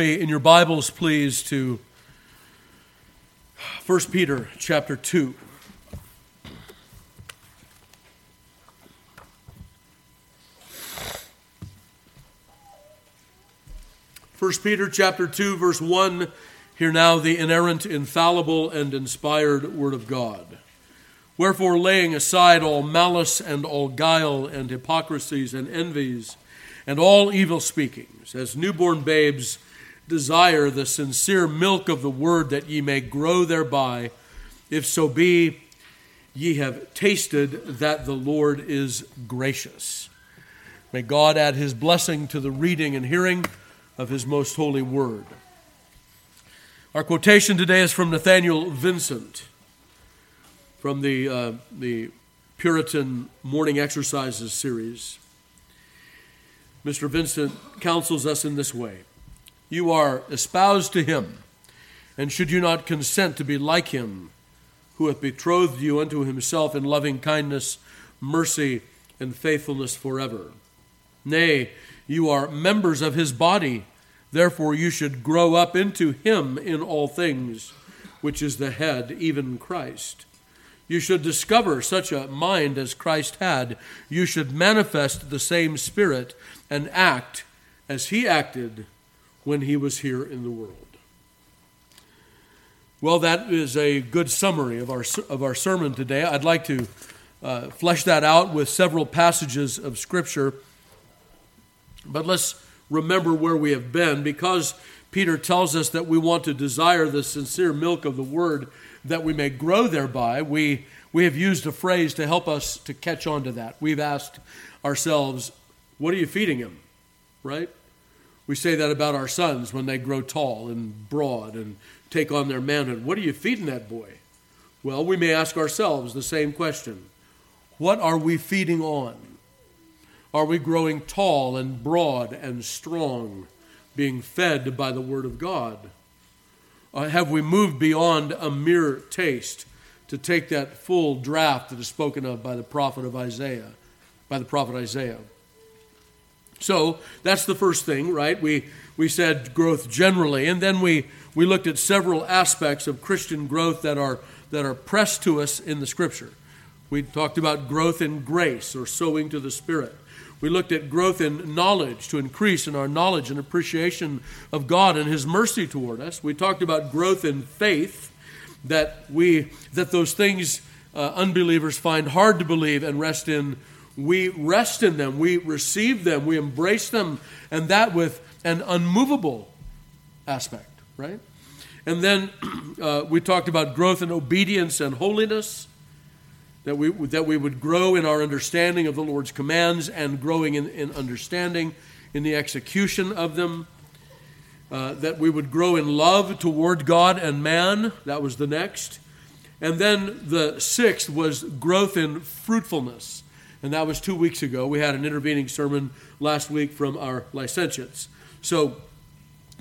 In your Bibles, please, to 1 Peter chapter 2. First Peter chapter 2, verse 1, hear now the inerrant, infallible, and inspired Word of God. Wherefore, laying aside all malice and all guile and hypocrisies and envies and all evil speakings, as newborn babes desire the sincere milk of the Word that ye may grow thereby, if so be ye have tasted that the Lord is gracious. May God add His blessing to the reading and hearing of His most holy Word. Our quotation today is from Nathaniel Vincent, from the Puritan Morning Exercises series. Mr. Vincent counsels us in this way: you are espoused to him, and should you not consent to be like him, who hath betrothed you unto himself in loving kindness, mercy, and faithfulness forever. Nay, you are members of his body, therefore you should grow up into him in all things, which is the head, even Christ. You should discover such a mind as Christ had. You should manifest the same spirit and act as he acted when he was here in the world. Well, that is a good summary of our sermon today. I'd like to flesh that out with several passages of Scripture. But let's remember where we have been, because Peter tells us that we want to desire the sincere milk of the Word that we may grow thereby. We have used a phrase to help us to catch on to that. We've asked ourselves, what are you feeding him, right? We say that about our sons when they grow tall and broad and take on their manhood. What are you feeding that boy? Well, we may ask ourselves the same question. What are we feeding on? Are we growing tall and broad and strong, being fed by the Word of God? Have we moved beyond a mere taste to take that full draft that is spoken of by the prophet of Isaiah, So that's the first thing, right? We said growth generally, and then we looked at several aspects of Christian growth that are pressed to us in the Scripture. We talked about growth in grace, or sowing to the Spirit. We looked at growth in knowledge, to increase in our knowledge and appreciation of God and His mercy toward us. We talked about growth in faith, that those things unbelievers find hard to believe and rest in. We rest in them, we receive them, we embrace them, and that with an unmovable aspect, right? And then we talked about growth in obedience and holiness, that we would grow in our understanding of the Lord's commands and growing in understanding in the execution of them, that we would grow in love toward God and man. That was the next. And then the sixth was growth in fruitfulness, and that was 2 weeks ago. We had an intervening sermon last week from our licentiates. So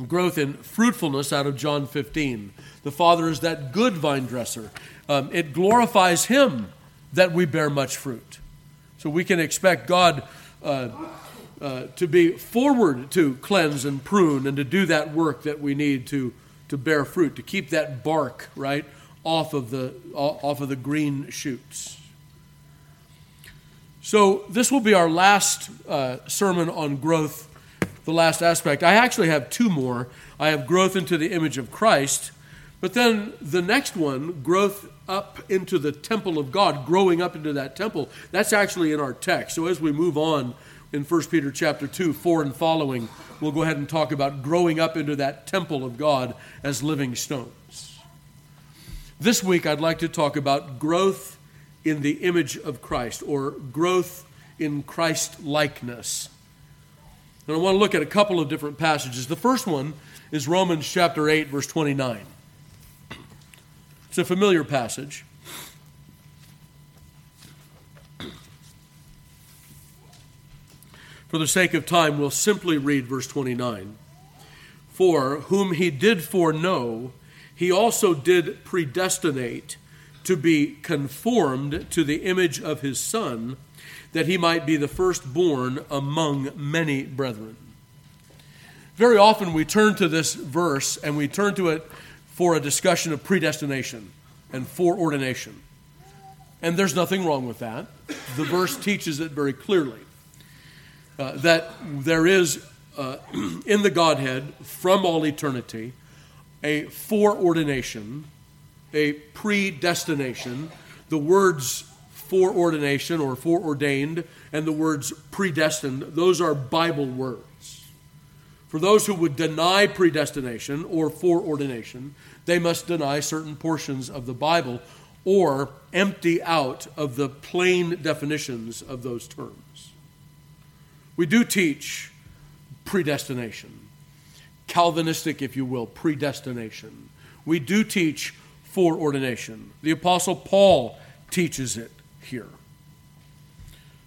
growth in fruitfulness out of John 15. The Father is that good vine dresser. It glorifies Him that we bear much fruit. So we can expect God to be forward to cleanse and prune and to do that work that we need to bear fruit, to keep that bark, right, off of the green shoots. So this will be our last sermon on growth, the last aspect. I actually have two more. I have growth into the image of Christ, but then the next one, growth up into the temple of God, growing up into that temple. That's actually in our text. So as we move on in 1 Peter chapter 2, 4 and following, we'll go ahead and talk about growing up into that temple of God as living stones. This week I'd like to talk about growth in the image of Christ, or growth in Christ-likeness. And I want to look at a couple of different passages. The first one is Romans chapter 8, verse 29. It's a familiar passage. For the sake of time, we'll simply read verse 29. For whom he did foreknow, he also did predestinate to be conformed to the image of his Son, that he might be the firstborn among many brethren. Very often we turn to this verse and we turn to it for a discussion of predestination and foreordination. And there's nothing wrong with that. The verse teaches it very clearly. That there is in the Godhead from all eternity a foreordination, a predestination. The words foreordination or foreordained and the words predestined, those are Bible words. For those who would deny predestination or foreordination, they must deny certain portions of the Bible or empty out of the plain definitions of those terms. We do teach predestination, Calvinistic, if you will, predestination. We do teach foreordination. The Apostle Paul teaches it here.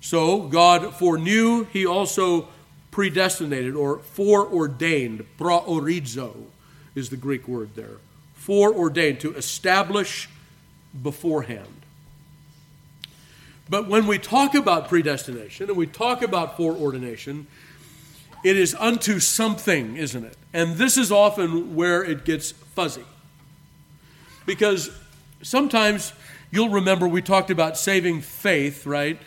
So God foreknew, he also predestinated or foreordained. Praorizo is the Greek word there. Foreordained, to establish beforehand. But when we talk about predestination and we talk about foreordination, it is unto something, isn't it? And this is often where it gets fuzzy. Because sometimes you'll remember we talked about saving faith, right?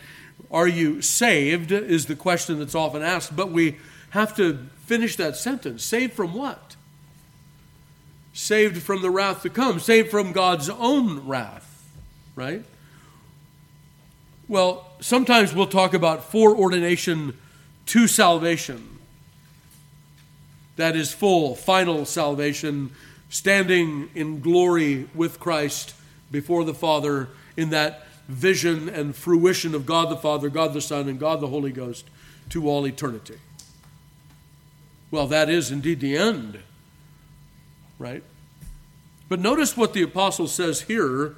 Are you saved is the question that's often asked, but we have to finish that sentence. Saved from what? Saved from the wrath to come. Saved from God's own wrath, right? Well, sometimes we'll talk about foreordination to salvation. That is full, final salvation, standing in glory with Christ before the Father in that vision and fruition of God the Father, God the Son, and God the Holy Ghost to all eternity. Well, that is indeed the end, right? But notice what the apostle says here.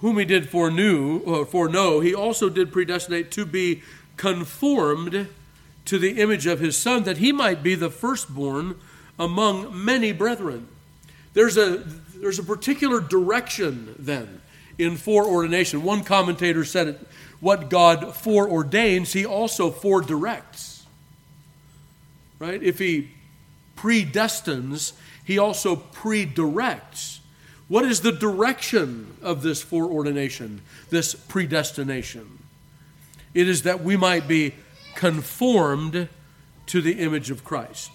Whom he did foreknow, he also did predestinate to be conformed to the image of his Son, that he might be the firstborn among many brethren. There's a particular direction then in foreordination. One commentator said it, what God foreordains, he also foredirects. Right? If he predestines, he also predirects. What is the direction of this foreordination, this predestination? It is that we might be conformed to the image of Christ.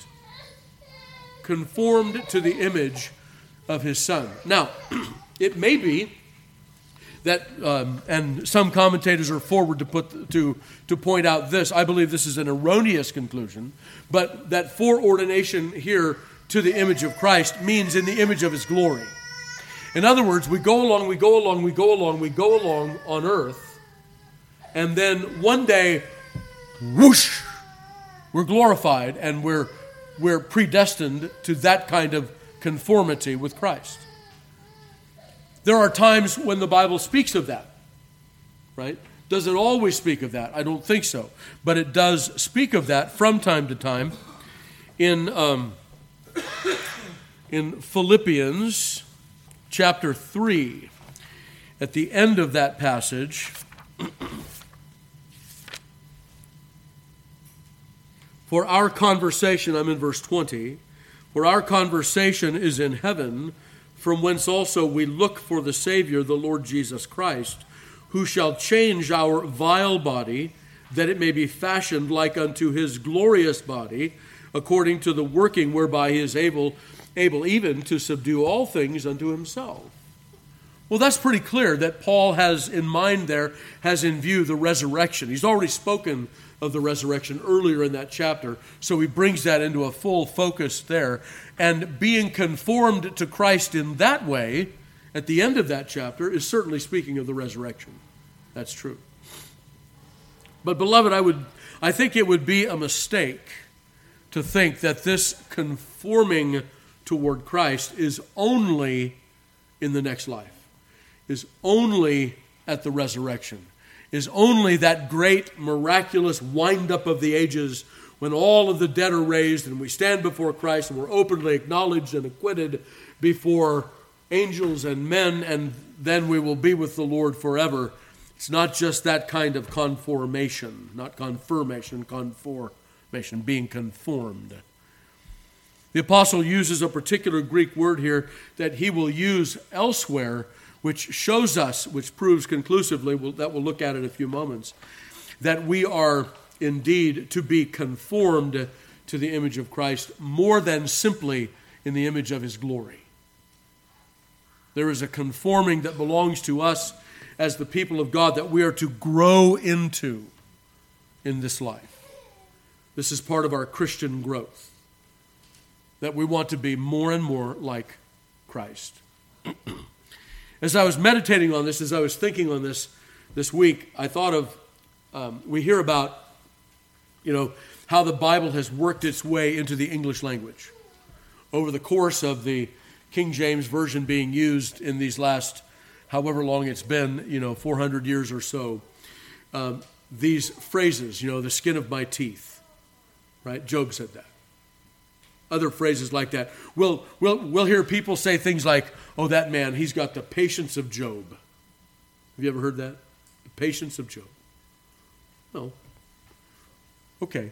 Conformed to the image of his Son. Now, it may be that, and some commentators are forward to point out this. I believe this is an erroneous conclusion, but that foreordination here to the image of Christ means in the image of his glory. In other words, we go along on earth, and then one day, whoosh, we're glorified and we're predestined to that kind of conformity with Christ. There are times when the Bible speaks of that, right? Does it always speak of that? I don't think so. But it does speak of that from time to time in Philippians chapter 3, at the end of that passage, for our conversation, I'm in verse 20, for our conversation is in heaven, from whence also we look for the Savior, the Lord Jesus Christ, who shall change our vile body, that it may be fashioned like unto his glorious body, according to the working whereby he is able even to subdue all things unto himself. Well, that's pretty clear that Paul has in mind there, has in view the resurrection. He's already spoken of the resurrection earlier in that chapter, so he brings that into a full focus there. And being conformed to Christ in that way, at the end of that chapter, is certainly speaking of the resurrection. That's true. But beloved, I think it would be a mistake to think that this conforming toward Christ is only in the next life, is only at the resurrection, is only that great miraculous wind-up of the ages when all of the dead are raised and we stand before Christ and we're openly acknowledged and acquitted before angels and men, and then we will be with the Lord forever. It's not just that kind of conformation, not confirmation, being conformed. The apostle uses a particular Greek word here that he will use elsewhere, which shows us, which proves conclusively, that we'll look at in a few moments, that we are indeed to be conformed to the image of Christ more than simply in the image of his glory. There is a conforming that belongs to us as the people of God that we are to grow into in this life. This is part of our Christian growth, that we want to be more and more like Christ. As I was meditating on this, as I was thinking on this week, I thought of, we hear about, how the Bible has worked its way into the English language over the course of the King James Version being used in these last, however long it's been, 400 years or so. These phrases, the skin of my teeth, right? Job said that. Other phrases like that. We'll hear people say things like, oh, that man, he's got the patience of Job. Have you ever heard that? The patience of Job. No. Okay.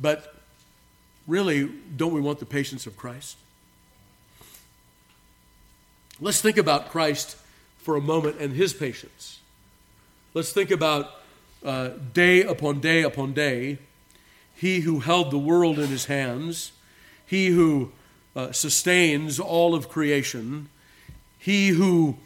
But really, don't we want the patience of Christ? Let's think about Christ for a moment and his patience. Let's think about day upon day upon day, he who held the world in his hands, he who sustains all of creation, he who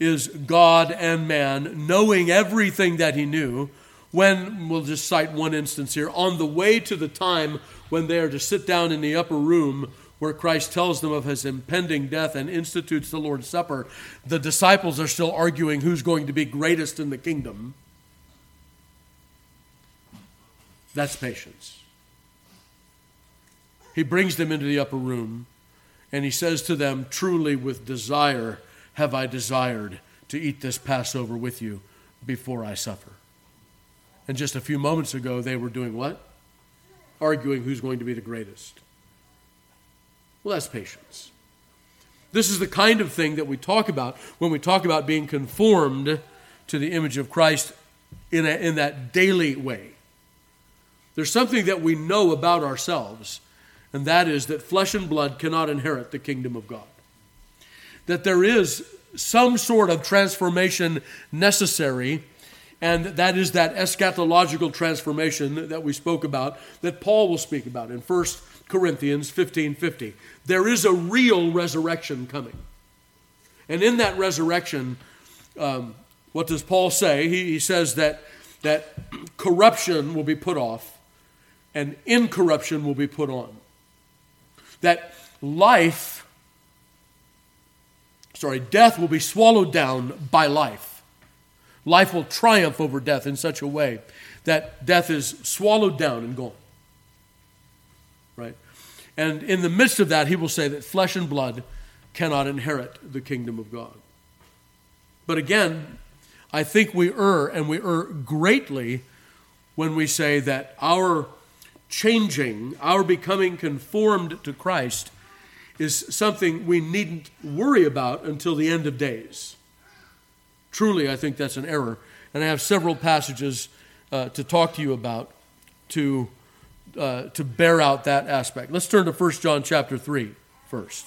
is God and man, knowing everything that he knew, when, we'll just cite one instance here, on the way to the time when they are to sit down in the upper room where Christ tells them of his impending death and institutes the Lord's Supper, the disciples are still arguing who's going to be greatest in the kingdom. That's patience. He brings them into the upper room, and he says to them, truly with desire have I desired to eat this Passover with you before I suffer. And just a few moments ago, they were doing what? Arguing who's going to be the greatest. Well, that's patience. This is the kind of thing that we talk about when we talk about being conformed to the image of Christ in that daily way. There's something that we know about ourselves, and that is that flesh and blood cannot inherit the kingdom of God. That there is some sort of transformation necessary, and that is that eschatological transformation that we spoke about, that Paul will speak about in 1 Corinthians 15:50. There is a real resurrection coming. And in that resurrection, what does Paul say? He says that corruption will be put off and incorruption will be put on. That death will be swallowed down by life. Life will triumph over death in such a way that death is swallowed down and gone. Right? And in the midst of that, he will say that flesh and blood cannot inherit the kingdom of God. But again, I think we err, and we err greatly, when we say that our changing, our becoming conformed to Christ is something we needn't worry about until the end of days. Truly, I think that's an error. And I have several passages to talk to you about to bear out that aspect. Let's turn to 1 John chapter 3 first.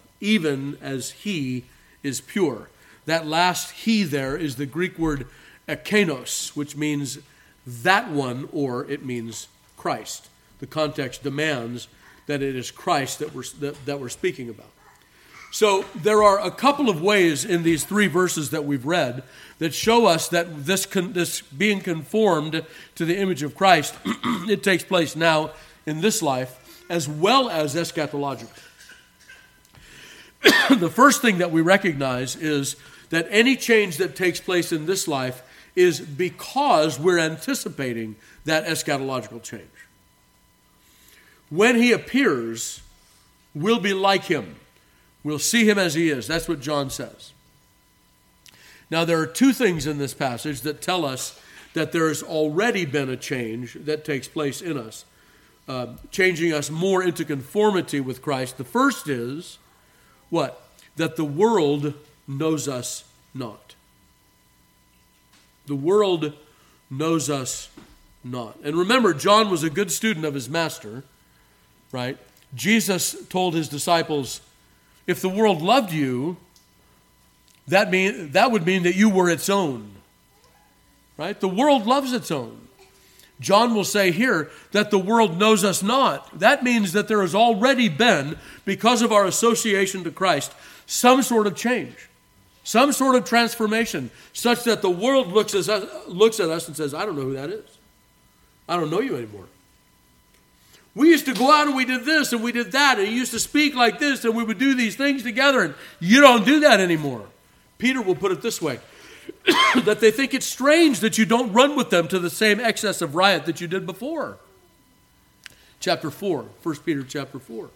even as he is pure. That last he there is the Greek word ekainos, which means that one, or it means Christ. The context demands that it is Christ that we're speaking about. So there are a couple of ways in these three verses that we've read that show us that this being conformed to the image of Christ, it takes place now in this life, as well as eschatological. The first thing that we recognize is that any change that takes place in this life is because we're anticipating that eschatological change. When he appears, we'll be like him. We'll see him as he is. That's what John says. Now, there are two things in this passage that tell us that there has already been a change that takes place in us, changing us more into conformity with Christ. The first is what? That the world knows us not. The world knows us not. And remember, John was a good student of his master, right? Jesus told his disciples, if the world loved you, that would mean that you were its own. Right? The world loves its own. John will say here that the world knows us not. That means that there has already been, because of our association to Christ, some sort of change, some sort of transformation, such that the world looks at us and says, I don't know who that is. I don't know you anymore. We used to go out and we did this and we did that, and you used to speak like this, and we would do these things together, and you don't do that anymore. Peter will put it this way, that they think it's strange that you don't run with them to the same excess of riot that you did before. Chapter 4, 1 Peter chapter 4.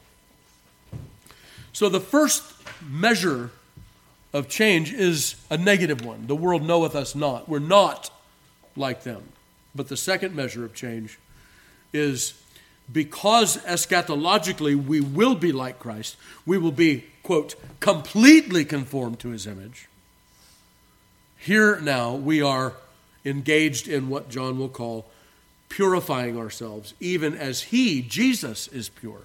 So the first measure of change is a negative one. The world knoweth us not. We're not like them. But the second measure of change is, because eschatologically we will be like Christ, we will be, quote, completely conformed to his image. Here now we are engaged in what John will call purifying ourselves, even as he, Jesus, is pure.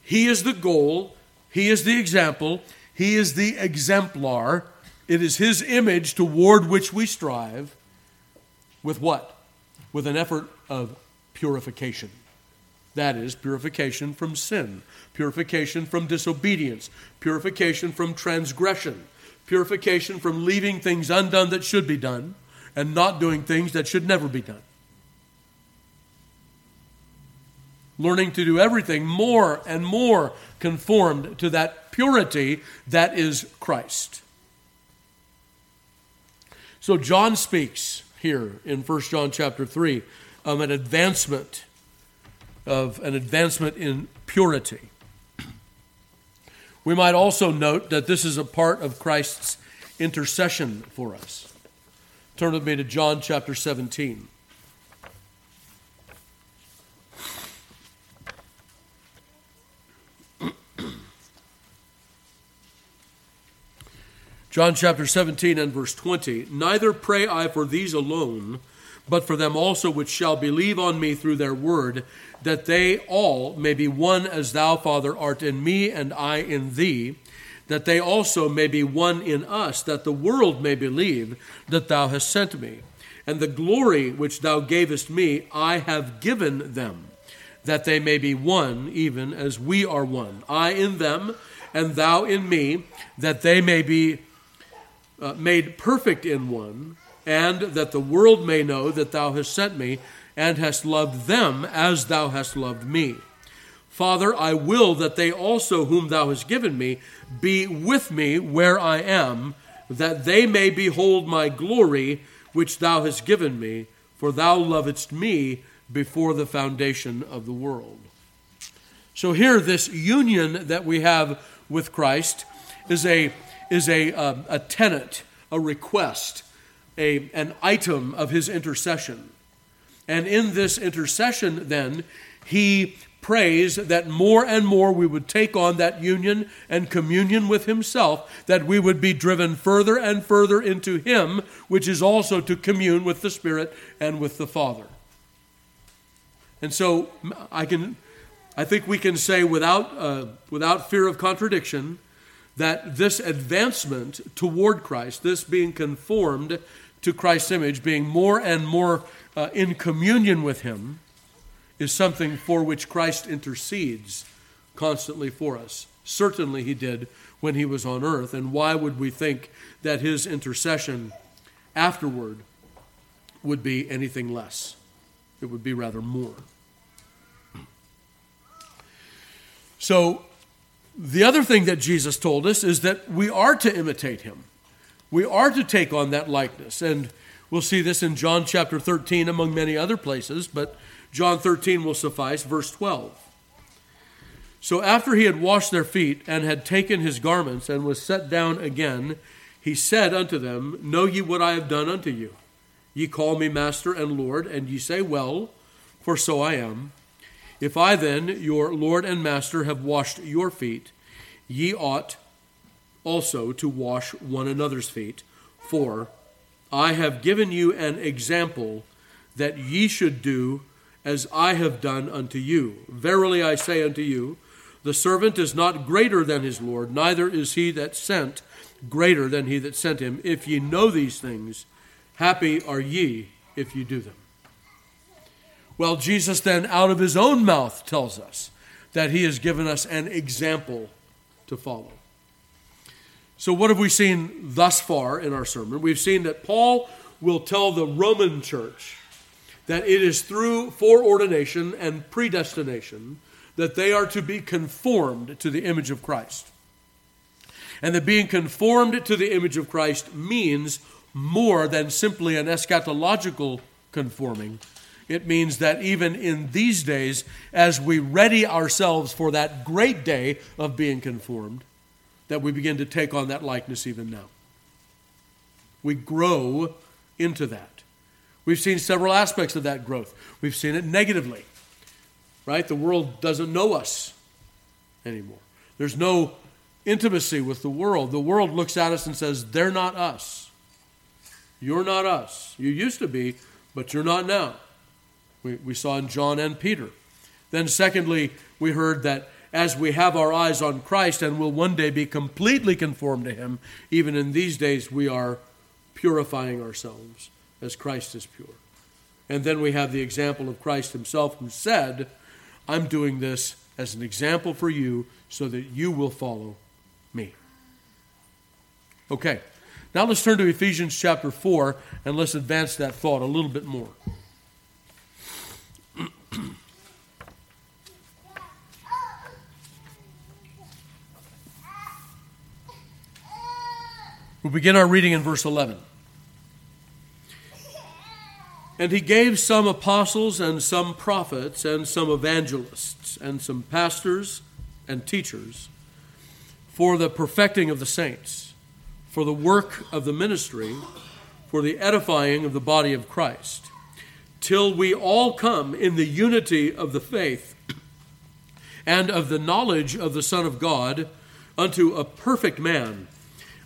He is the goal. He is the example. He is the exemplar. It is his image toward which we strive. With what? With an effort of purification. That is, purification from sin, purification from disobedience, purification from transgression, purification from leaving things undone that should be done and not doing things that should never be done. Learning to do everything more and more conformed to that purity that is Christ. So John speaks here in 1 John chapter 3 of an advancement in purity. We might also note that this is a part of Christ's intercession for us. Turn with me to John chapter 17. John chapter 17 and verse 20, neither pray I for these alone, but for them also which shall believe on me through their word, that they all may be one as thou, Father, art in me and I in thee, that they also may be one in us, that the world may believe that thou hast sent me. And the glory which thou gavest me I have given them, that they may be one even as we are one, I in them and thou in me, that they may be made perfect in one, and that the world may know that thou hast sent me, and hast loved them as thou hast loved me. Father, I will that they also whom thou hast given me be with me where I am, that they may behold my glory which thou hast given me, for thou lovedst me before the foundation of the world. So here, this union that we have with Christ is a tenet, a request, an item of his intercession. And in this intercession, then, he prays that more and more we would take on that union and communion with himself, that we would be driven further and further into him, which is also to commune with the Spirit and with the Father. And so I think we can say without fear of contradiction that this advancement toward Christ, this being conformed to Christ's image, being more and more in communion with him, is something for which Christ intercedes constantly for us. Certainly he did when he was on earth, and why would we think that his intercession afterward would be anything less? It would be rather more. So the other thing that Jesus told us is that we are to imitate him. We are to take on that likeness. And we'll see this in John chapter 13 among many other places, but John 13 will suffice, verse 12. So after he had washed their feet and had taken his garments and was set down again, he said unto them, Know ye what I have done unto you? Ye call me Master and Lord, and ye say, Well, for so I am. If I then, your Lord and Master, have washed your feet, ye ought also to wash one another's feet. For I have given you an example that ye should do as I have done unto you. Verily I say unto you, the servant is not greater than his Lord, neither is he that sent greater than he that sent him. If ye know these things, happy are ye if ye do them. Well, Jesus then out of his own mouth tells us that he has given us an example to follow. So what have we seen thus far in our sermon? We've seen that Paul will tell the Roman church that it is through foreordination and predestination that they are to be conformed to the image of Christ. And that being conformed to the image of Christ means more than simply an eschatological conforming. It means that even in these days, as we ready ourselves for that great day of being conformed, that we begin to take on that likeness even now. We grow into that. We've seen several aspects of that growth. We've seen it negatively, right? The world doesn't know us anymore. There's no intimacy with the world. The world looks at us and says, they're not us. You're not us. You used to be, but you're not now. We saw in John and Peter. Then secondly, we heard that as we have our eyes on Christ and will one day be completely conformed to him, even in these days we are purifying ourselves as Christ is pure. And then we have the example of Christ himself who said, I'm doing this as an example for you so that you will follow me. Okay, now let's turn to Ephesians chapter 4 and let's advance that thought a little bit more. We'll begin our reading in verse 11. And he gave some apostles and some prophets and some evangelists and some pastors and teachers for the perfecting of the saints, for the work of the ministry, for the edifying of the body of Christ, till we all come in the unity of the faith and of the knowledge of the Son of God unto a perfect man,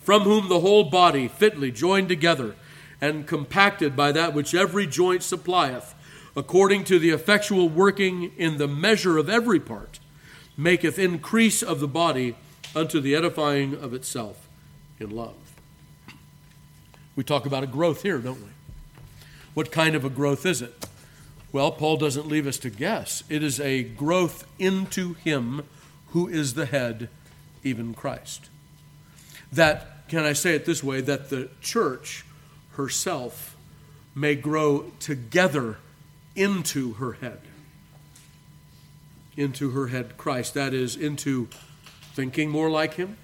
from whom the whole body fitly joined together and compacted by that which every joint supplieth, according to the effectual working in the measure of every part, maketh increase of the body unto the edifying of itself in love. We talk about a growth here, don't we? What kind of a growth is it? Well, Paul doesn't leave us to guess. It is a growth into him who is the head, even Christ. That, can I say it this way, that the church herself may grow together into her head Christ. That is, into thinking more like him,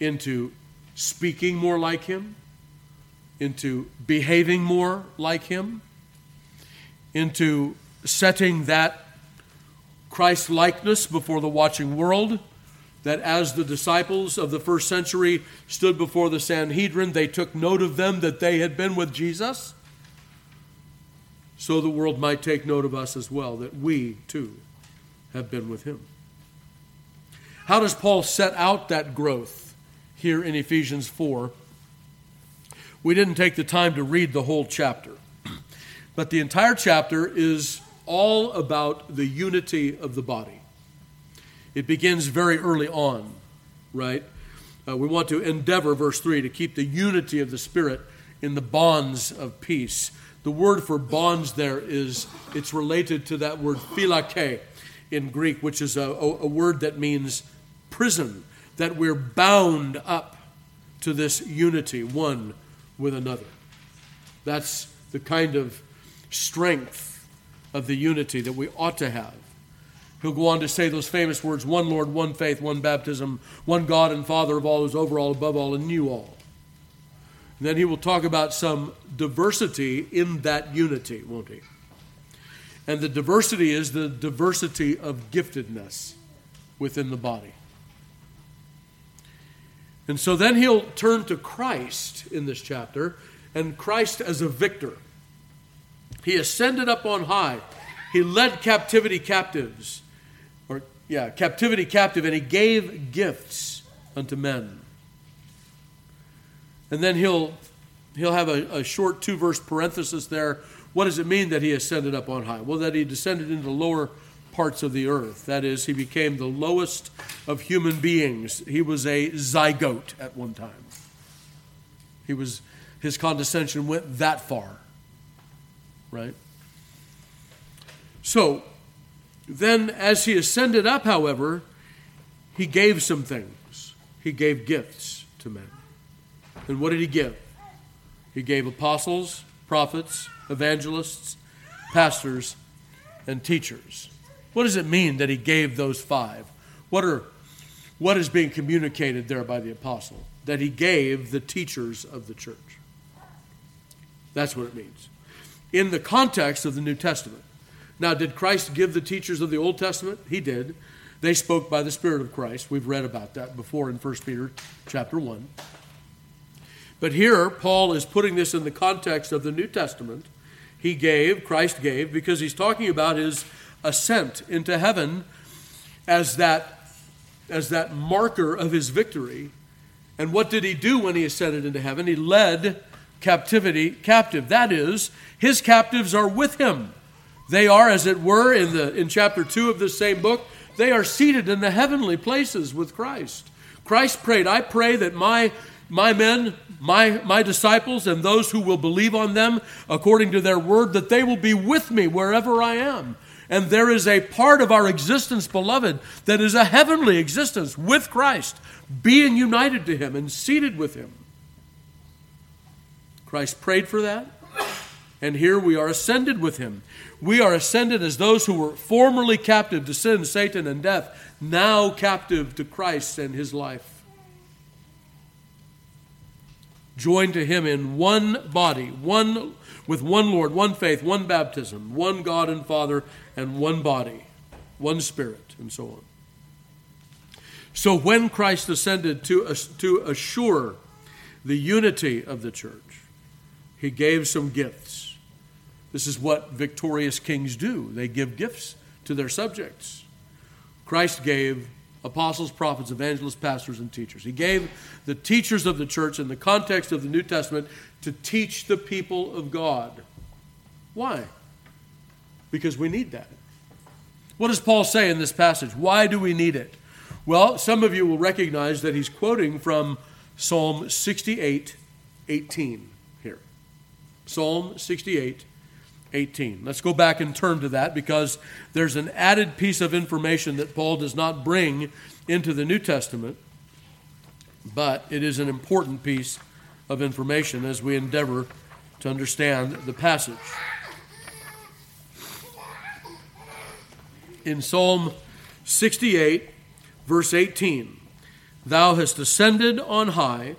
into speaking more like him, into behaving more like him, into setting that Christ-likeness before the watching world, that as the disciples of the first century stood before the Sanhedrin, they took note of them that they had been with Jesus, so the world might take note of us as well, that we too have been with him. How does Paul set out that growth here in Ephesians 4? We didn't take the time to read the whole chapter, but the entire chapter is all about the unity of the body. It begins very early on, right? We want to endeavor, verse 3, to keep the unity of the Spirit in the bonds of peace. The word for bonds there is, it's related to that word philake in Greek, which is a word that means prison, that we're bound up to this unity one with another. That's the kind of strength of the unity that we ought to have. He'll go on to say those famous words, one Lord, one faith, one baptism, one God and Father of all, who's over all, above all, and new all. And then he will talk about some diversity in that unity, won't he? And the diversity is the diversity of giftedness within the body. And so then he'll turn to Christ in this chapter, and Christ as a victor. He ascended up on high. He led captivity captive, and he gave gifts unto men. And then he'll have a short two-verse parenthesis there. What does it mean that he ascended up on high? Well, that he descended into lower parts of the earth. That is, he became the lowest of human beings. He was a zygote at one time. His condescension went that far, right? So, then as he ascended up, however, he gave some things. He gave gifts to men. And what did he give? He gave apostles, prophets, evangelists, pastors, and teachers. What does it mean that he gave those five? What is being communicated there by the apostle? That he gave the teachers of the church. That's what it means. In the context of the New Testament. Now, did Christ give the teachers of the Old Testament? He did. They spoke by the Spirit of Christ. We've read about that before in 1 Peter chapter 1. But here, Paul is putting this in the context of the New Testament. Christ gave, because he's talking about his ascent into heaven as that marker of his victory. And what did he do when he ascended into heaven? He led captivity captive. That is, his captives are with him. They are, as it were, in chapter 2 of this same book, they are seated in the heavenly places with Christ. Christ prayed, I pray that my men, my disciples, and those who will believe on them according to their word, that they will be with me wherever I am. And there is a part of our existence, beloved, that is a heavenly existence with Christ, being united to him and seated with him. Christ prayed for that, and here we are ascended with him. We are ascended as those who were formerly captive to sin, Satan, and death, now captive to Christ and his life. Joined to him in one body, with one Lord, one faith, one baptism, one God and Father, and one body, one Spirit, and so on. So when Christ ascended to assure the unity of the church, he gave some gifts. This is what victorious kings do. They give gifts to their subjects. Christ gave apostles, prophets, evangelists, pastors, and teachers. He gave the teachers of the church in the context of the New Testament to teach the people of God. Why? Because we need that. What does Paul say in this passage? Why do we need it? Well, some of you will recognize that he's quoting from Psalm 68:18 here. Psalm 68:18. Let's go back and turn to that, because there's an added piece of information that Paul does not bring into the New Testament, but it is an important piece of information as we endeavor to understand the passage. In Psalm 68, verse 18, thou hast ascended on high,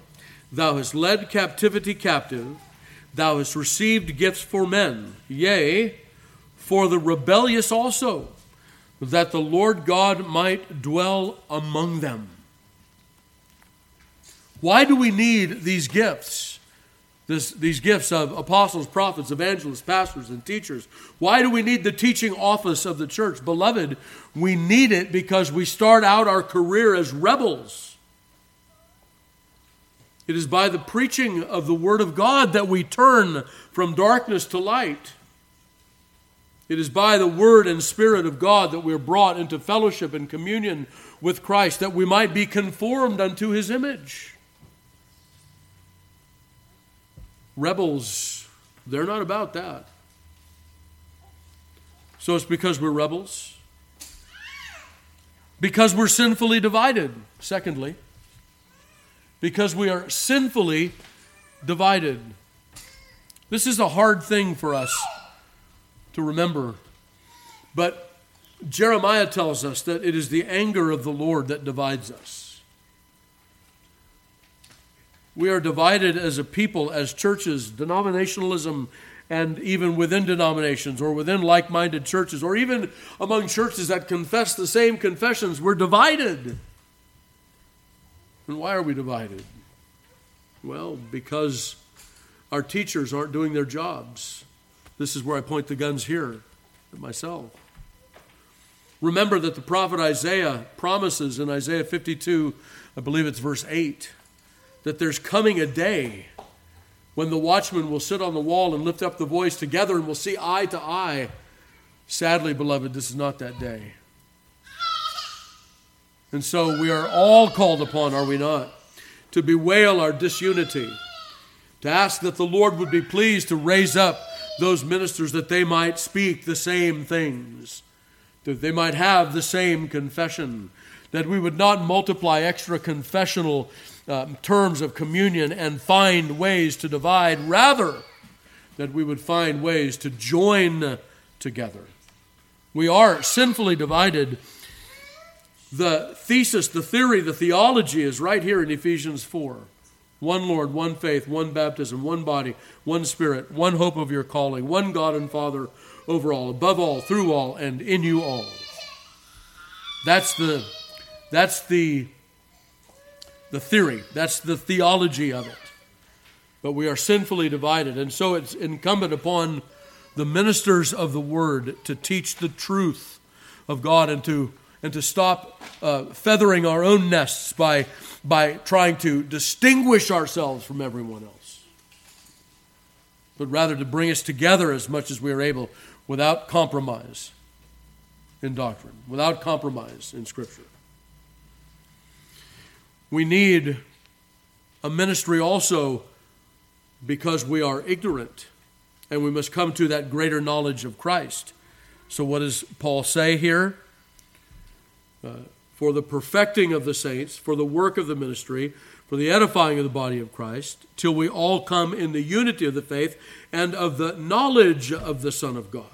thou hast led captivity captive, thou hast received gifts for men, yea, for the rebellious also, that the Lord God might dwell among them. Why do we need these gifts? These gifts of apostles, prophets, evangelists, pastors, and teachers. Why do we need the teaching office of the church? Beloved, we need it because we start out our career as rebels. It is by the preaching of the Word of God that we turn from darkness to light. It is by the Word and Spirit of God that we are brought into fellowship and communion with Christ, that we might be conformed unto His image. Rebels, they're not about that. So it's because we're rebels. Because we're sinfully divided, secondly. Because we are sinfully divided. This is a hard thing for us to remember. But Jeremiah tells us that it is the anger of the Lord that divides us. We are divided as a people, as churches, denominationalism, and even within denominations or within like-minded churches or even among churches that confess the same confessions. We're divided. And why are we divided? Well, because our teachers aren't doing their jobs. This is where I point the guns here at myself. Remember that the prophet Isaiah promises in Isaiah 52, I believe it's verse 8, that there's coming a day when the watchman will sit on the wall and lift up the voice together and will see eye to eye. Sadly, beloved, this is not that day. And so we are all called upon, are we not, to bewail our disunity, to ask that the Lord would be pleased to raise up those ministers that they might speak the same things, that they might have the same confession, that we would not multiply extra confessional terms of communion and find ways to divide, rather that we would find ways to join together. We are sinfully divided. The thesis, the theory, the theology is right here in Ephesians 4. One Lord, one faith, one baptism, one body, one spirit, one hope of your calling, one God and Father over all, above all, through all, and in you all. That's the theory. That's the theology of it. But we are sinfully divided, and so it's incumbent upon the ministers of the Word to teach the truth of God and to stop feathering our own nests by trying to distinguish ourselves from everyone else, but rather to bring us together as much as we are able without compromise in doctrine, without compromise in Scripture. We need a ministry also because we are ignorant and we must come to that greater knowledge of Christ. So what does Paul say here? For the perfecting of the saints, for the work of the ministry, for the edifying of the body of Christ, till we all come in the unity of the faith and of the knowledge of the Son of God.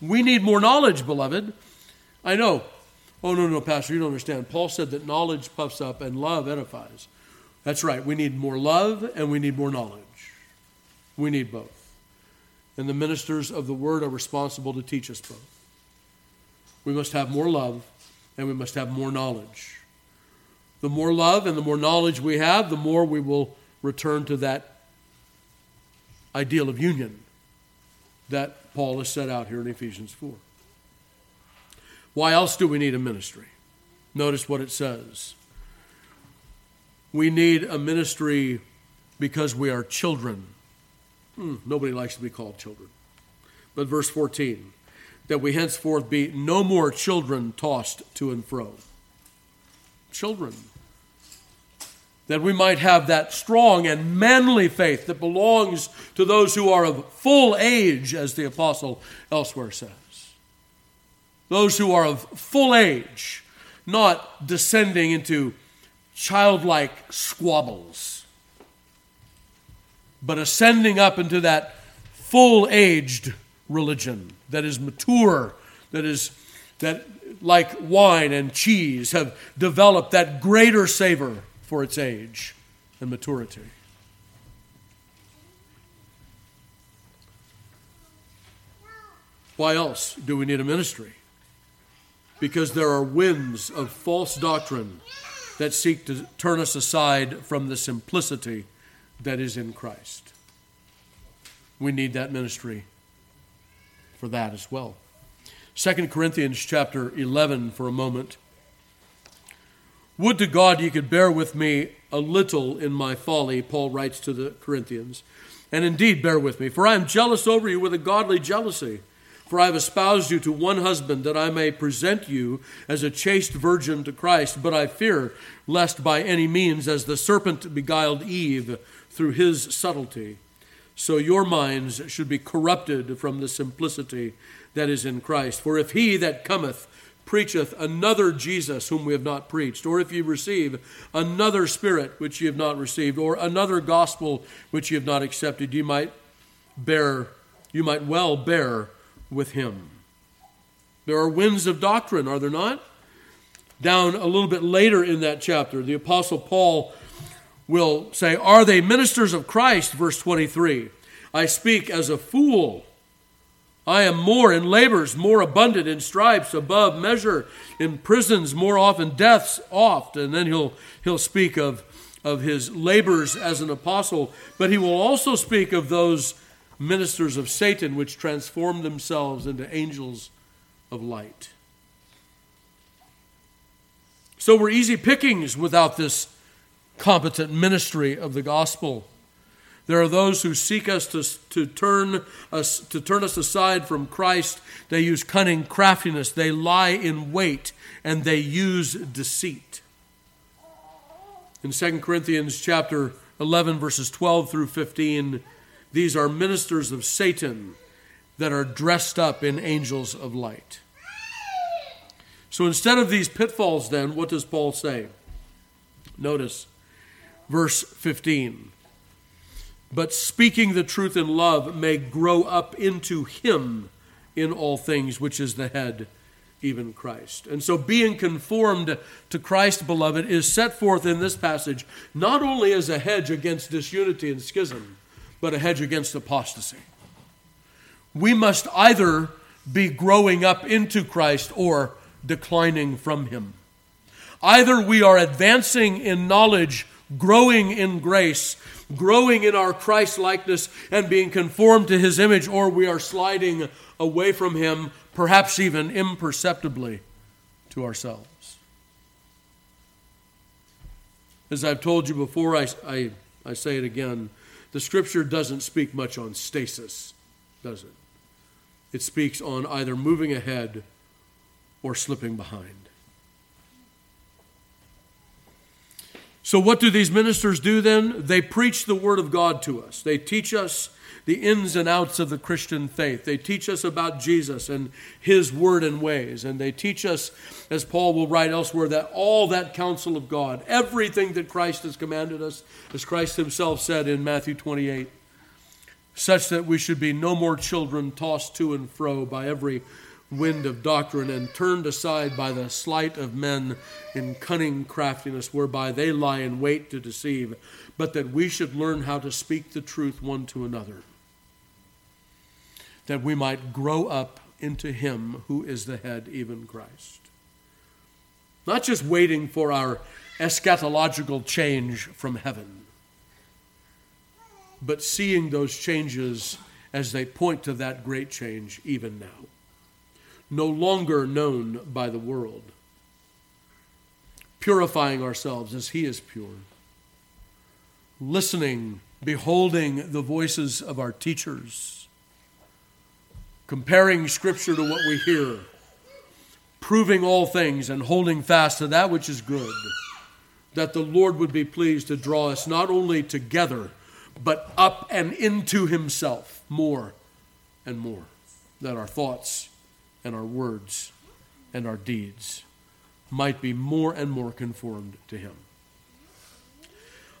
We need more knowledge, beloved. I know. Oh, no, Pastor, you don't understand. Paul said that knowledge puffs up and love edifies. That's right. We need more love and we need more knowledge. We need both. And the ministers of the Word are responsible to teach us both. We must have more love and we must have more knowledge. The more love and the more knowledge we have, the more we will return to that ideal of union that Paul has set out here in Ephesians 4. Why else do we need a ministry? Notice what it says. We need a ministry because we are children. Nobody likes to be called children. But verse 14, that we henceforth be no more children tossed to and fro. Children. That we might have that strong and manly faith that belongs to those who are of full age, as the apostle elsewhere says. Those who are of full age, not descending into childlike squabbles, but ascending up into that full-aged religion that is mature, that like wine and cheese have developed that greater savor for its age and maturity. Why else do we need a ministry? Because there are winds of false doctrine that seek to turn us aside from the simplicity that is in Christ. We need that ministry for that as well. 2 Corinthians chapter 11 for a moment. Would to God you could bear with me a little in my folly, Paul writes to the Corinthians. And indeed, bear with me, for I am jealous over you with a godly jealousy. For I have espoused you to one husband, that I may present you as a chaste virgin to Christ. But I fear, lest by any means, as the serpent beguiled Eve through his subtlety, so your minds should be corrupted from the simplicity that is in Christ. For if he that cometh preacheth another Jesus whom we have not preached, or if ye receive another spirit which ye have not received, or another gospel which ye have not accepted, you might well bear with him. There are winds of doctrine, are there not? Down a little bit later in that chapter, the Apostle Paul will say, "Are they ministers of Christ?" Verse 23, "I speak as a fool. I am more in labors, more abundant in stripes, above measure, in prisons, more often, deaths oft." And then he'll speak of his labors as an apostle, but he will also speak of those ministers of Satan which transform themselves into angels of light. So we're easy pickings without this competent ministry of the gospel. There are those who seek us to turn us aside from Christ. They use cunning craftiness. They lie in wait, and they use deceit. In 2 Corinthians chapter 11, verses 12 through 15, these are ministers of Satan that are dressed up in angels of light. So instead of these pitfalls, then, what does Paul say? Notice verse 15. But speaking the truth in love may grow up into him in all things, which is the head, even Christ. And so being conformed to Christ, beloved, is set forth in this passage not only as a hedge against disunity and schism, but a hedge against apostasy. We must either be growing up into Christ or declining from him. Either we are advancing in knowledge, growing in grace, growing in our Christ-likeness and being conformed to his image, or we are sliding away from him, perhaps even imperceptibly to ourselves. As I've told you before, I say it again, the Scripture doesn't speak much on stasis, does it? It speaks on either moving ahead or slipping behind. So what do these ministers do then? They preach the Word of God to us. They teach us the ins and outs of the Christian faith. They teach us about Jesus and his word and ways. And they teach us, as Paul will write elsewhere, that all that counsel of God, everything that Christ has commanded us, as Christ himself said in Matthew 28, such that we should be no more children tossed to and fro by every wind of doctrine and turned aside by the sleight of men in cunning craftiness whereby they lie in wait to deceive, but that we should learn how to speak the truth one to another, that we might grow up into him who is the head, even Christ. Not just waiting for our eschatological change from heaven, but seeing those changes as they point to that great change even now, no longer known by the world, purifying ourselves as he is pure, listening, beholding the voices of our teachers, comparing Scripture to what we hear, proving all things and holding fast to that which is good, that the Lord would be pleased to draw us not only together, but up and into himself more and more, that our thoughts and our words and our deeds might be more and more conformed to him.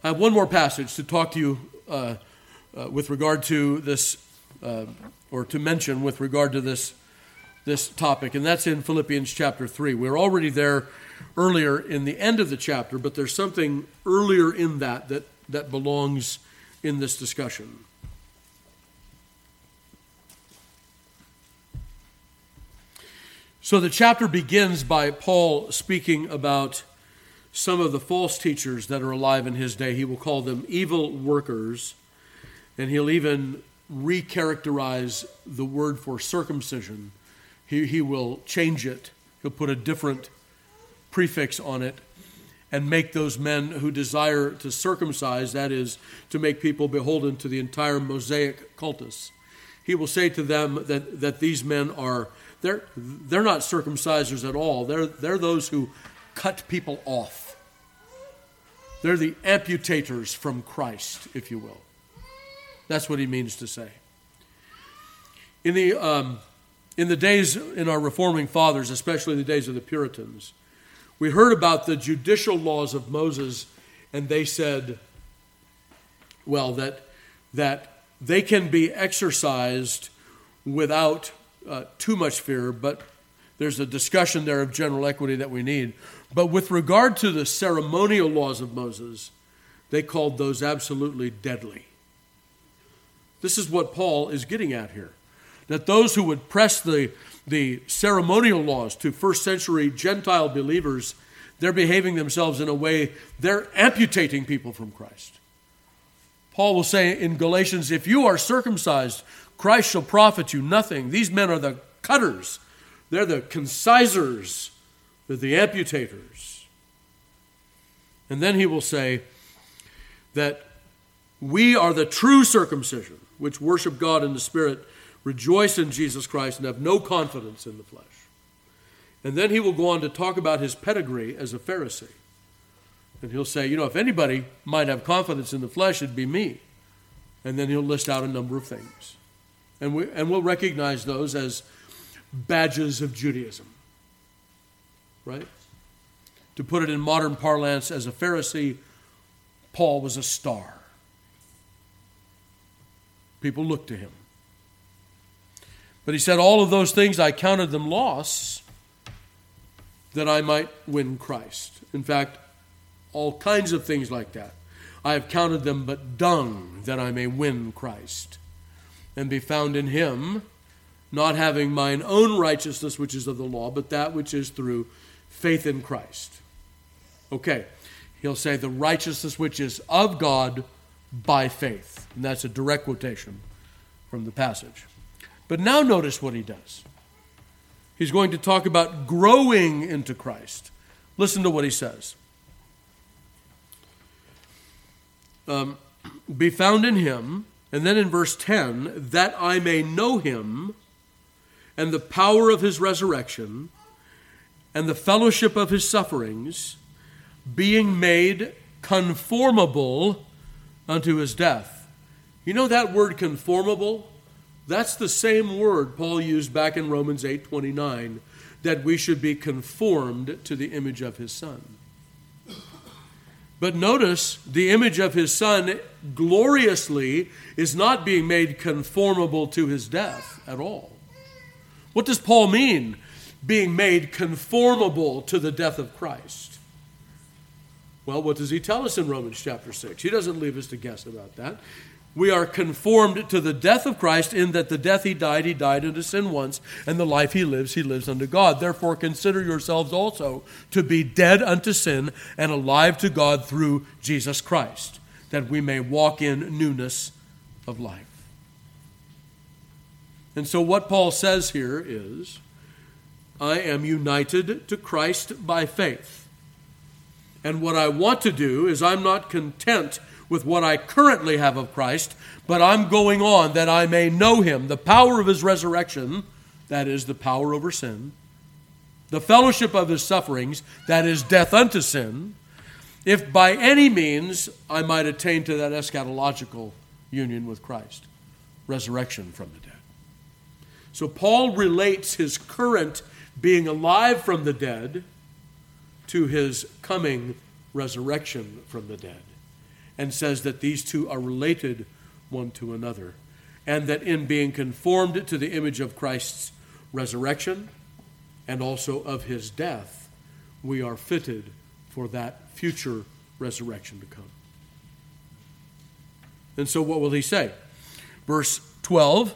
I have one more passage to talk to you with regard to this, or to mention with regard to this topic, and that's in Philippians chapter 3. We're already there earlier in the end of the chapter, but there's something earlier in that belongs in this discussion. So the chapter begins by Paul speaking about some of the false teachers that are alive in his day. He will call them evil workers, and he'll even recharacterize the word for circumcision. He will change it. He'll put a different prefix on it. and make those men who desire to circumcise, that is, to make people beholden to the entire Mosaic cultus. He will say to them that these men are, they're not circumcisers at all. They're those who cut people off. They're the amputators from Christ, if you will. That's what he means to say. In the days in our reforming fathers, especially in the days of the Puritans, we heard about the judicial laws of Moses, and they said, well, that they can be exercised without too much fear, but there's a discussion there of general equity that we need. But with regard to the ceremonial laws of Moses, they called those absolutely deadly. This is what Paul is getting at here, that those who would press the ceremonial laws to first century Gentile believers, they're behaving themselves in a way, they're amputating people from Christ. Paul will say in Galatians, if you are circumcised, Christ shall profit you nothing. These men are the cutters. They're the concisers. They're the amputators. And then he will say that we are the true circumcision, which worship God in the Spirit, rejoice in Jesus Christ, and have no confidence in the flesh. And then he will go on to talk about his pedigree as a Pharisee. And he'll say, if anybody might have confidence in the flesh, it'd be me. And then he'll list out a number of things. And we'll recognize those as badges of Judaism. Right? To put it in modern parlance, as a Pharisee, Paul was a star. People looked to him. But he said, all of those things I counted them loss that I might win Christ. In fact, all kinds of things like that. I have counted them but dung that I may win Christ and be found in him, not having mine own righteousness which is of the law, but that which is through faith in Christ. Okay, he'll say the righteousness which is of God by faith. And that's a direct quotation from the passage. But now notice what he does. He's going to talk about growing into Christ. Listen to what he says. Be found in him, and then in verse 10, that I may know him and the power of his resurrection and the fellowship of his sufferings, being made conformable unto his death. That word conformable? That's the same word Paul used back in Romans 8:29, that we should be conformed to the image of his Son. But notice, the image of his Son gloriously is not being made conformable to his death at all. What does Paul mean, being made conformable to the death of Christ? Well, what does he tell us in Romans chapter 6? He doesn't leave us to guess about that. We are conformed to the death of Christ in that the death he died unto sin once, and the life he lives unto God. Therefore, consider yourselves also to be dead unto sin and alive to God through Jesus Christ, that we may walk in newness of life. And so what Paul says here is, I am united to Christ by faith. And what I want to do is I'm not content with what I currently have of Christ, but I'm going on that I may know him, the power of his resurrection, that is the power over sin, the fellowship of his sufferings, that is death unto sin, if by any means I might attain to that eschatological union with Christ, resurrection from the dead. So Paul relates his current being alive from the dead to his coming resurrection from the dead, and says that these two are related one to another, and that in being conformed to the image of Christ's resurrection and also of his death, we are fitted for that future resurrection to come. And so what will he say? Verse 12,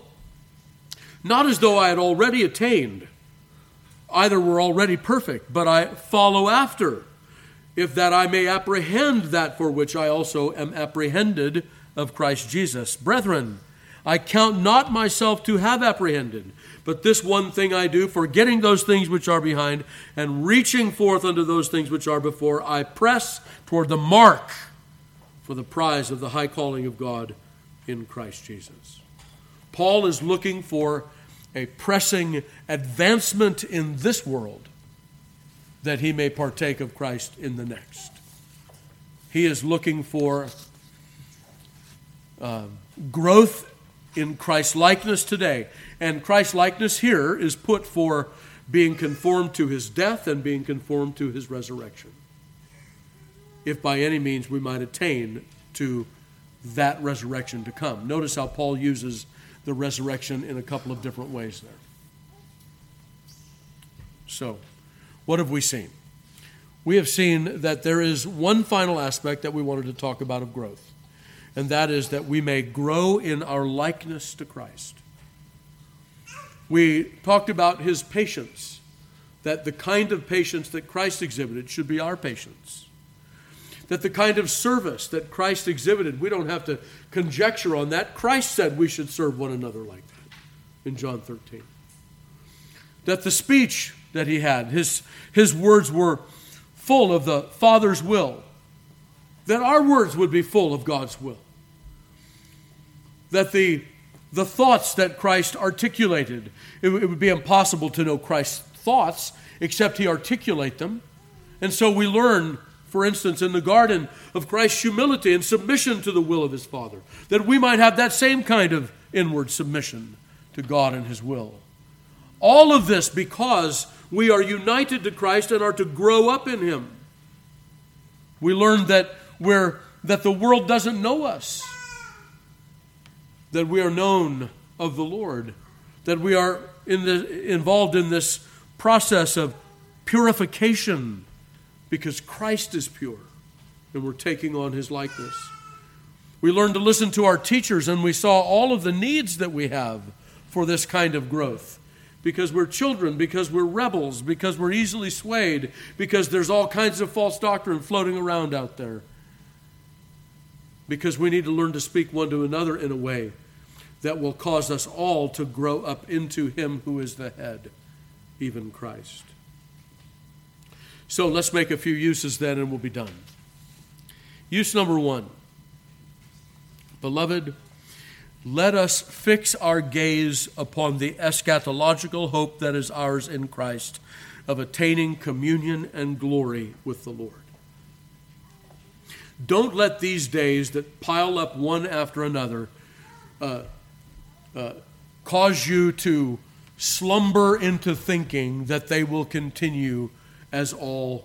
not as though I had already attained, either were already perfect, but I follow after, if that I may apprehend that for which I also am apprehended of Christ Jesus. Brethren, I count not myself to have apprehended, but this one thing I do, forgetting those things which are behind and reaching forth unto those things which are before, I press toward the mark for the prize of the high calling of God in Christ Jesus. Paul is looking for a pressing advancement in this world that he may partake of Christ in the next. He is looking for growth in Christ-likeness today. And Christ-likeness here is put for being conformed to his death and being conformed to his resurrection, if by any means we might attain to that resurrection to come. Notice how Paul uses the resurrection in a couple of different ways there. So, what have we seen? We have seen that there is one final aspect that we wanted to talk about of growth, and that is that we may grow in our likeness to Christ. We talked about his patience, that the kind of patience that Christ exhibited should be our patience, that the kind of service that Christ exhibited, we don't have to conjecture on that. Christ said we should serve one another like that in John 13. That the speech that he had, his words were full of the Father's will. That our words would be full of God's will. That the thoughts that Christ articulated, it would be impossible to know Christ's thoughts except he articulate them. And so we learn, for instance, in the garden of Christ's humility and submission to the will of his Father, that we might have that same kind of inward submission to God and his will. All of this because we are united to Christ and are to grow up in him. We learn that that the world doesn't know us, that we are known of the Lord, that we are involved in this process of purification, because Christ is pure, and we're taking on his likeness. We learned to listen to our teachers, and we saw all of the needs that we have for this kind of growth, because we're children, because we're rebels, because we're easily swayed, because there's all kinds of false doctrine floating around out there, because we need to learn to speak one to another in a way that will cause us all to grow up into him who is the head, even Christ. So let's make a few uses then and we'll be done. Use number one. Beloved, let us fix our gaze upon the eschatological hope that is ours in Christ of attaining communion and glory with the Lord. Don't let these days that pile up one after another cause you to slumber into thinking that they will continue as all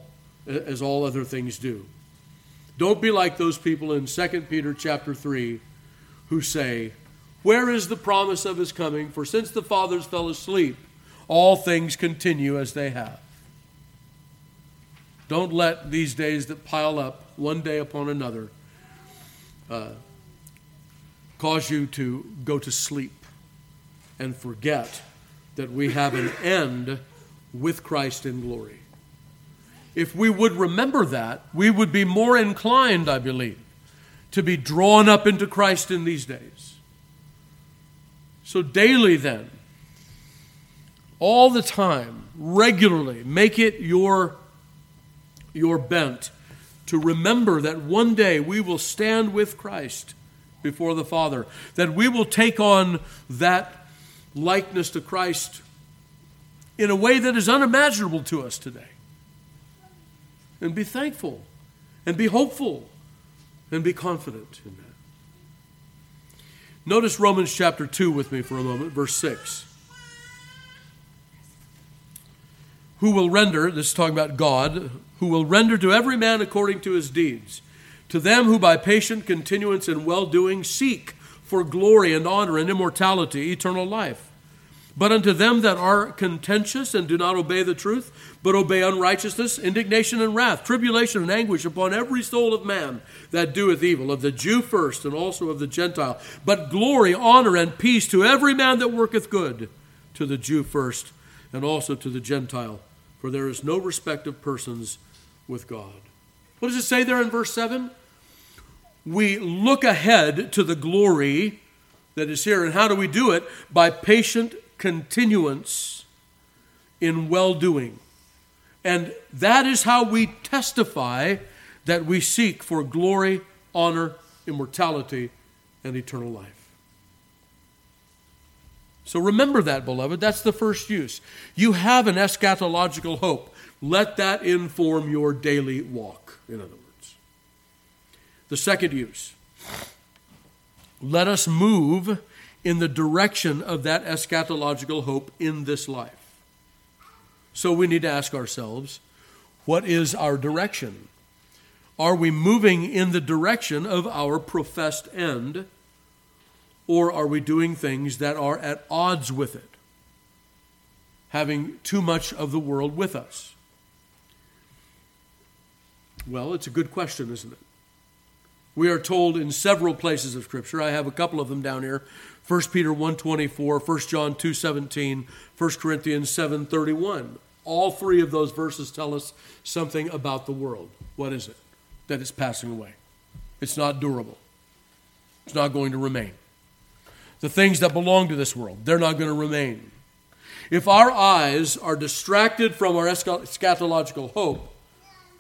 other things do. Don't be like those people in 2 Peter chapter 3 who say, "Where is the promise of his coming? For since the fathers fell asleep, all things continue as they have." Don't let these days that pile up one day upon another cause you to go to sleep and forget that we have an end with Christ in glory. If we would remember that, we would be more inclined, I believe, to be drawn up into Christ in these days. So daily then, all the time, regularly, make it your bent to remember that one day we will stand with Christ before the Father, that we will take on that likeness to Christ in a way that is unimaginable to us today. And be thankful, and be hopeful, and be confident in that. Notice Romans chapter 2 with me for a moment, verse 6. Who will render, this is talking about God, who will render to every man according to his deeds, to them who by patient continuance in well-doing seek for glory and honor and immortality, eternal life. But unto them that are contentious and do not obey the truth, but obey unrighteousness, indignation and wrath, tribulation and anguish upon every soul of man that doeth evil, of the Jew first and also of the Gentile. But glory, honor, and peace to every man that worketh good, to the Jew first and also to the Gentile. For there is no respect of persons with God. What does it say there in verse 7? We look ahead to the glory that is here. And how do we do it? By patient continuance in well-doing. And that is how we testify that we seek for glory, honor, immortality, and eternal life. So remember that, beloved. That's the first use. You have an eschatological hope. Let that inform your daily walk, in other words. The second use. Let us move in the direction of that eschatological hope in this life. So we need to ask ourselves, what is our direction? Are we moving in the direction of our professed end, or are we doing things that are at odds with it, having too much of the world with us? Well, it's a good question, isn't it? We are told in several places of Scripture. I have a couple of them down here. 1 Peter 1:24, 1 John 2:17, 1 Corinthians 7:31. All three of those verses tell us something about the world. What is it? That it's passing away. It's not durable. It's not going to remain. The things that belong to this world, they're not going to remain. If our eyes are distracted from our eschatological hope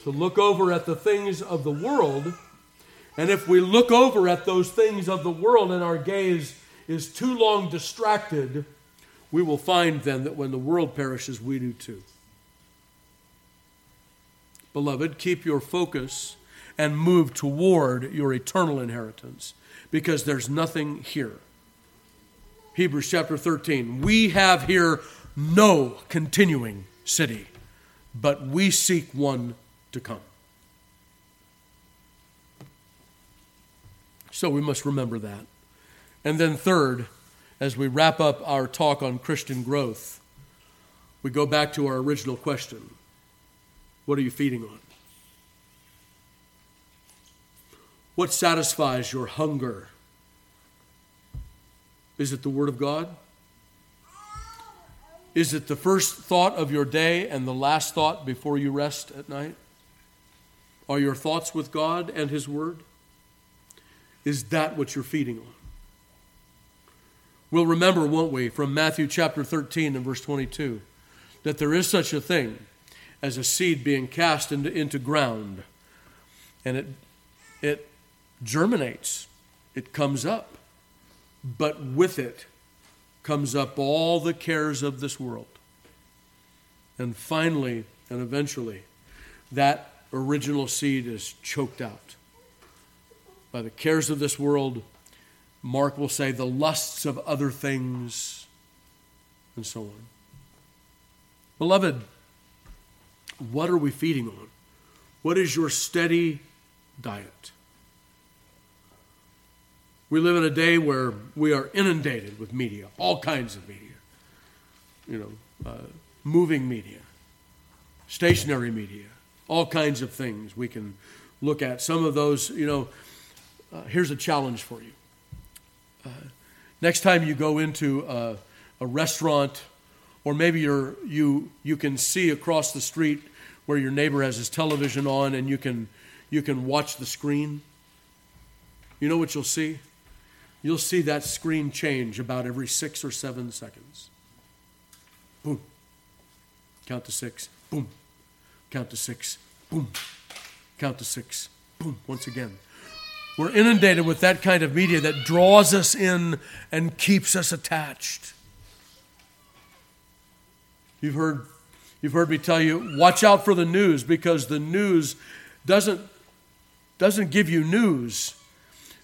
to look over at the things of the world, and if we look over at those things of the world and our gaze is too long distracted, we will find then that when the world perishes, we do too. Beloved, keep your focus and move toward your eternal inheritance, because there's nothing here. Hebrews chapter 13, we have here no continuing city, but we seek one to come. So we must remember that. And then third, as we wrap up our talk on Christian growth, we go back to our original question. What are you feeding on? What satisfies your hunger? Is it the Word of God? Is it the first thought of your day and the last thought before you rest at night? Are your thoughts with God and His Word? Is that what you're feeding on? We'll remember, won't we, from Matthew chapter 13 and verse 22, that there is such a thing as a seed being cast into ground, and it germinates, it comes up. But with it comes up all the cares of this world. And finally and eventually, that original seed is choked out by the cares of this world. Mark will say the lusts of other things, and so on. Beloved, what are we feeding on? What is your steady diet? We live in a day where we are inundated with media, all kinds of media. Moving media, stationary media, all kinds of things we can look at. Some of those, here's a challenge for you. Next time you go into a restaurant, or maybe you can see across the street where your neighbor has his television on, and you can watch the screen. You know what you'll see? You'll see that screen change about every 6 or 7 seconds. Boom. Count to six. Boom. Count to six. Boom. Count to six. Boom. Once again. We're inundated with that kind of media that draws us in and keeps us attached. You've heard me tell you, watch out for the news, because the news doesn't give you news.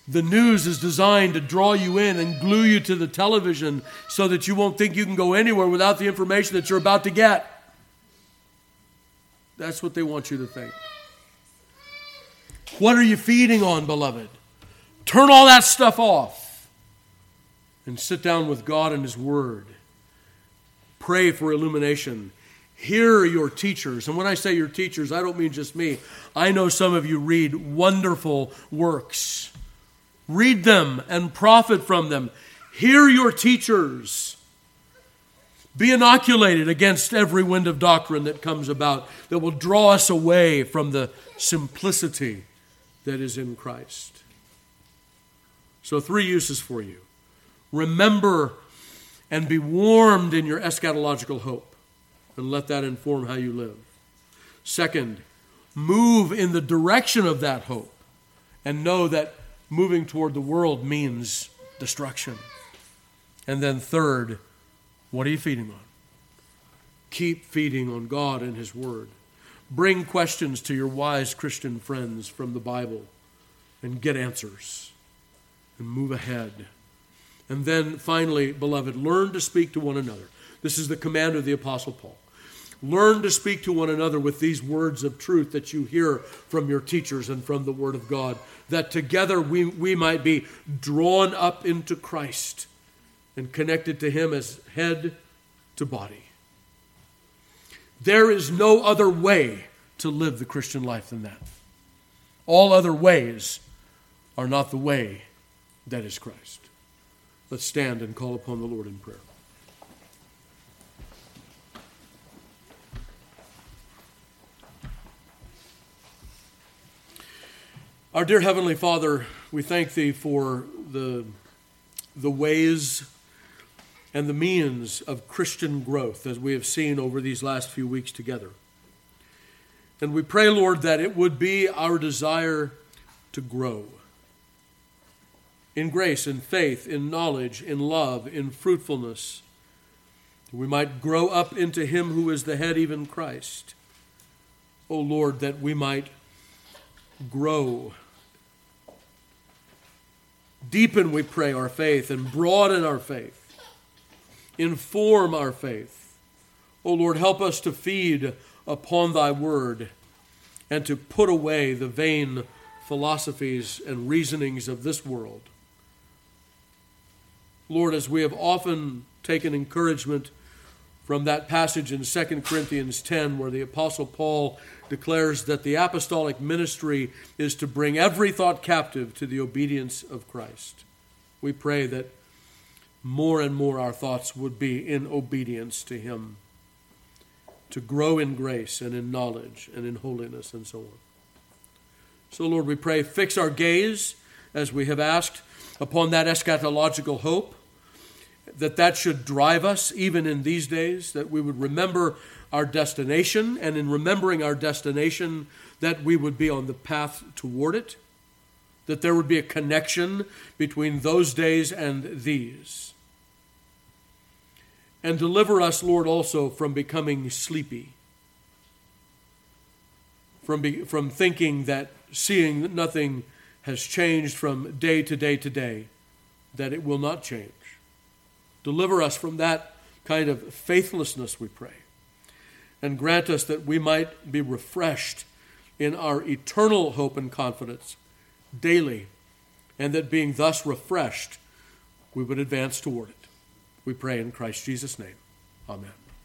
The news is designed to draw you in and glue you to the television so that you won't think you can go anywhere without the information that you're about to get. That's what they want you to think. What are you feeding on, beloved? Turn all that stuff off and sit down with God and His Word. Pray for illumination. Hear your teachers. And when I say your teachers, I don't mean just me. I know some of you read wonderful works. Read them and profit from them. Hear your teachers. Be inoculated against every wind of doctrine that comes about that will draw us away from the simplicity that is in Christ. So 3 uses for you. Remember and be warmed in your eschatological hope, and let that inform how you live. Second, move in the direction of that hope, and know that moving toward the world means destruction. And then third, what are you feeding on? Keep feeding on God and His Word. Bring questions to your wise Christian friends from the Bible and get answers and move ahead. And then finally, beloved, learn to speak to one another. This is the command of the Apostle Paul. Learn to speak to one another with these words of truth that you hear from your teachers and from the Word of God, that together we might be drawn up into Christ and connected to Him as head to body. There is no other way to live the Christian life than that. All other ways are not the way that is Christ. Let's stand and call upon the Lord in prayer. Our dear Heavenly Father, we thank Thee for the ways and the means of Christian growth as we have seen over these last few weeks together. And we pray, Lord, that it would be our desire to grow in grace, in faith, in knowledge, in love, in fruitfulness, that we might grow up into Him who is the head, even Christ. O Lord, that we might grow. Deepen, we pray, our faith and broaden our faith. Inform our faith. O Lord, help us to feed upon Thy Word and to put away the vain philosophies and reasonings of this world. Lord, as we have often taken encouragement from that passage in 2 Corinthians 10 where the Apostle Paul declares that the apostolic ministry is to bring every thought captive to the obedience of Christ. We pray that more and more our thoughts would be in obedience to Him, to grow in grace and in knowledge and in holiness and so on. So Lord, we pray, fix our gaze, as we have asked, upon that eschatological hope, that should drive us even in these days, that we would remember our destination, and in remembering our destination, that we would be on the path toward it, that there would be a connection between those days and these. And deliver us, Lord, also from becoming sleepy, from thinking that seeing that nothing has changed from day to day to day, that it will not change. Deliver us from that kind of faithlessness, we pray, and grant us that we might be refreshed in our eternal hope and confidence daily, and that being thus refreshed, we would advance toward it. We pray in Christ Jesus' name. Amen.